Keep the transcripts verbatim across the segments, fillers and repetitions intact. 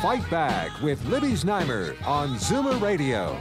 Fight Back with Libby Znaimer on Zoomer Radio.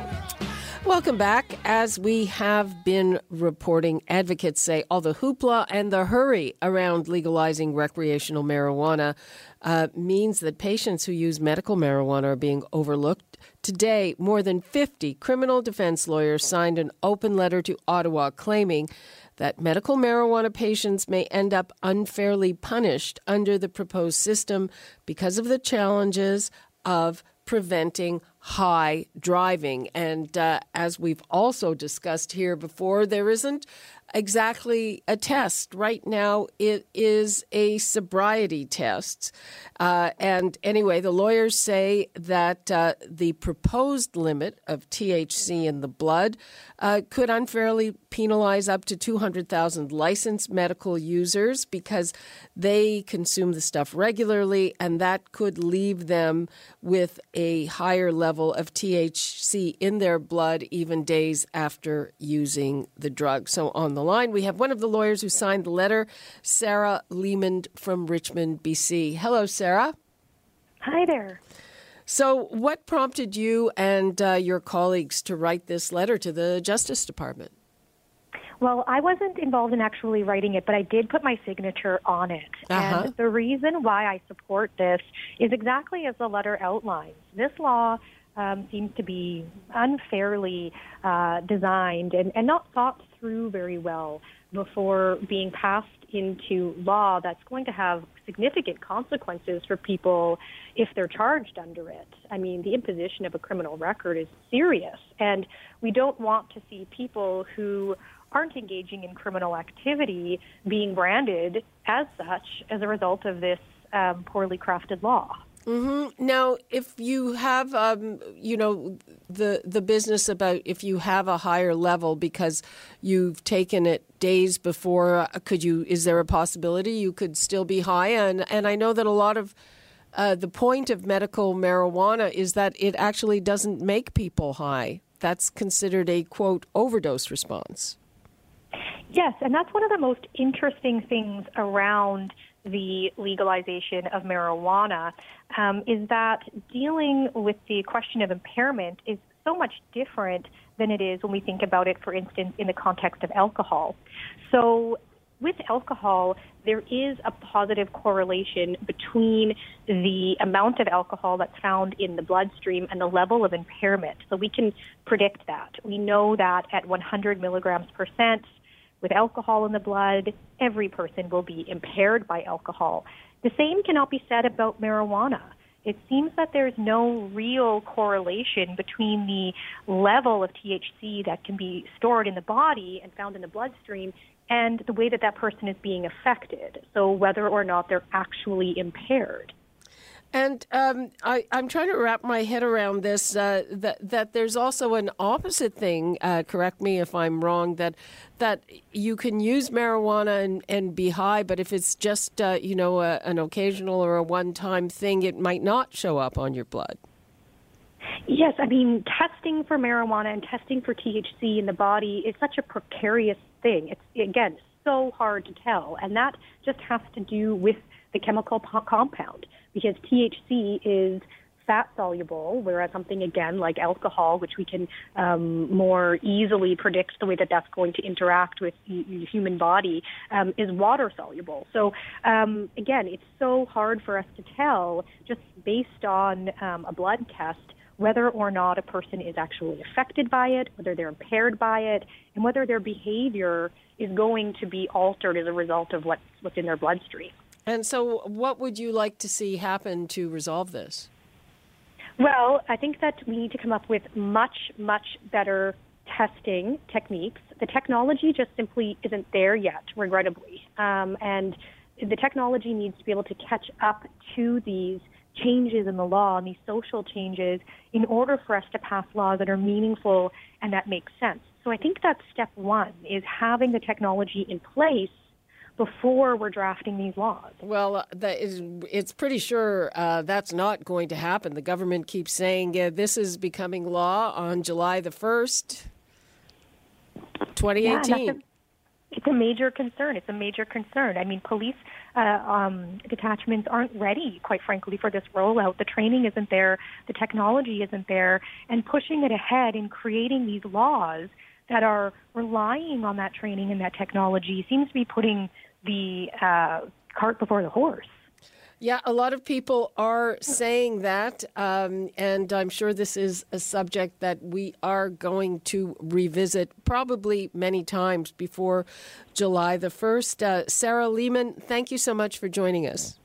Welcome back. As we have been reporting, advocates say all the hoopla and the hurry around legalizing recreational marijuana uh, means that patients who use medical marijuana are being overlooked. Today, more than fifty criminal defense lawyers signed an open letter to Ottawa claiming that medical marijuana patients may end up unfairly punished under the proposed system because of the challenges of preventing high driving. And uh, as we've also discussed here before, there isn't exactly a test. Right now, it is a sobriety test. Uh, and anyway, the lawyers say that uh, the proposed limit of T H C in the blood uh, could unfairly penalize up to two hundred thousand licensed medical users because they consume the stuff regularly, and that could leave them with a higher level of T H C in their blood even days after using the drug. So on the The line, we have one of the lawyers who signed the letter, Sarah Lehman from Richmond, B C. Hello, Sarah. Hi there. So what prompted you and uh, your colleagues to write this letter to the Justice Department? Well, I wasn't involved in actually writing it, but I did put my signature on it. Uh-huh. And the reason why I support this is exactly as the letter outlines. This law um, seems to be unfairly uh, designed and, and not thought through very well before being passed into law that's going to have significant consequences for people if they're charged under it. I mean, the imposition of a criminal record is serious, and we don't want to see people who aren't engaging in criminal activity being branded as such as a result of this um, poorly crafted law. Mm-hmm. Now, if you have, um, you know, the the business about if you have a higher level because you've taken it days before, could you? Is there a possibility you could still be high? And and I know that a lot of uh, the point of medical marijuana is that it actually doesn't make people high. That's considered a, quote, overdose response. Yes, and that's one of the most interesting things around the legalization of marijuana um, is that dealing with the question of impairment is so much different than it is when we think about it, for instance, in the context of alcohol. So with alcohol, there is a positive correlation between the amount of alcohol that's found in the bloodstream and the level of impairment. So we can predict that. We know that at one hundred milligrams per cent, with alcohol in the blood, every person will be impaired by alcohol. The same cannot be said about marijuana. It seems that there's no real correlation between the level of T H C that can be stored in the body and found in the bloodstream and the way that that person is being affected, so whether or not they're actually impaired. And um, I, I'm trying to wrap my head around this, uh, that, that there's also an opposite thing, uh, correct me if I'm wrong, that that you can use marijuana and, and be high, but if it's just, uh, you know, a, an occasional or a one-time thing, it might not show up on your blood. Yes, I mean, testing for marijuana and testing for T H C in the body is such a precarious thing. It's, again, so hard to tell, and that just has to do with the chemical po- compound. Because T H C is fat-soluble, whereas something, again, like alcohol, which we can um, more easily predict the way that that's going to interact with the human body, um, is water-soluble. So, um, again, it's so hard for us to tell, just based on um, a blood test, whether or not a person is actually affected by it, whether they're impaired by it, and whether their behavior is going to be altered as a result of what's, what's in their bloodstream. And so what would you like to see happen to resolve this? Well, I think that we need to come up with much, much better testing techniques. The technology just simply isn't there yet, regrettably. Um, and the technology needs to be able to catch up to these changes in the law and these social changes in order for us to pass laws that are meaningful and that make sense. So I think that's step one, is having the technology in place before we're drafting these laws. Well, that is, it's pretty sure uh, that's not going to happen. The government keeps saying uh, this is becoming law on July the first, twenty eighteen. Yeah, it's a major concern. It's a major concern. I mean, police uh, um, detachments aren't ready, quite frankly, for this rollout. The training isn't there. The technology isn't there. And pushing it ahead and creating these laws that are relying on that training and that technology seems to be putting the uh, cart before the horse. Yeah, a lot of people are saying that, um, and I'm sure this is a subject that we are going to revisit probably many times before July the first. Uh, Sarah Lehman, thank you so much for joining us.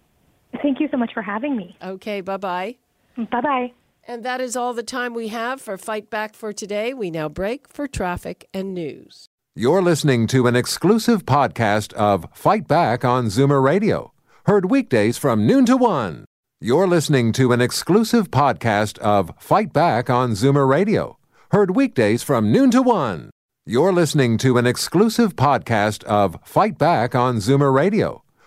Thank you so much for having me. Okay, bye-bye. Bye-bye. And that is all the time we have for Fight Back for today. We now break for traffic and news. You're listening to an exclusive podcast of Fight Back on Zoomer Radio. Heard weekdays from noon to one. You're listening to an exclusive podcast of Fight Back on Zoomer Radio. Heard weekdays from noon to one. You're listening to an exclusive podcast of Fight Back on Zoomer Radio.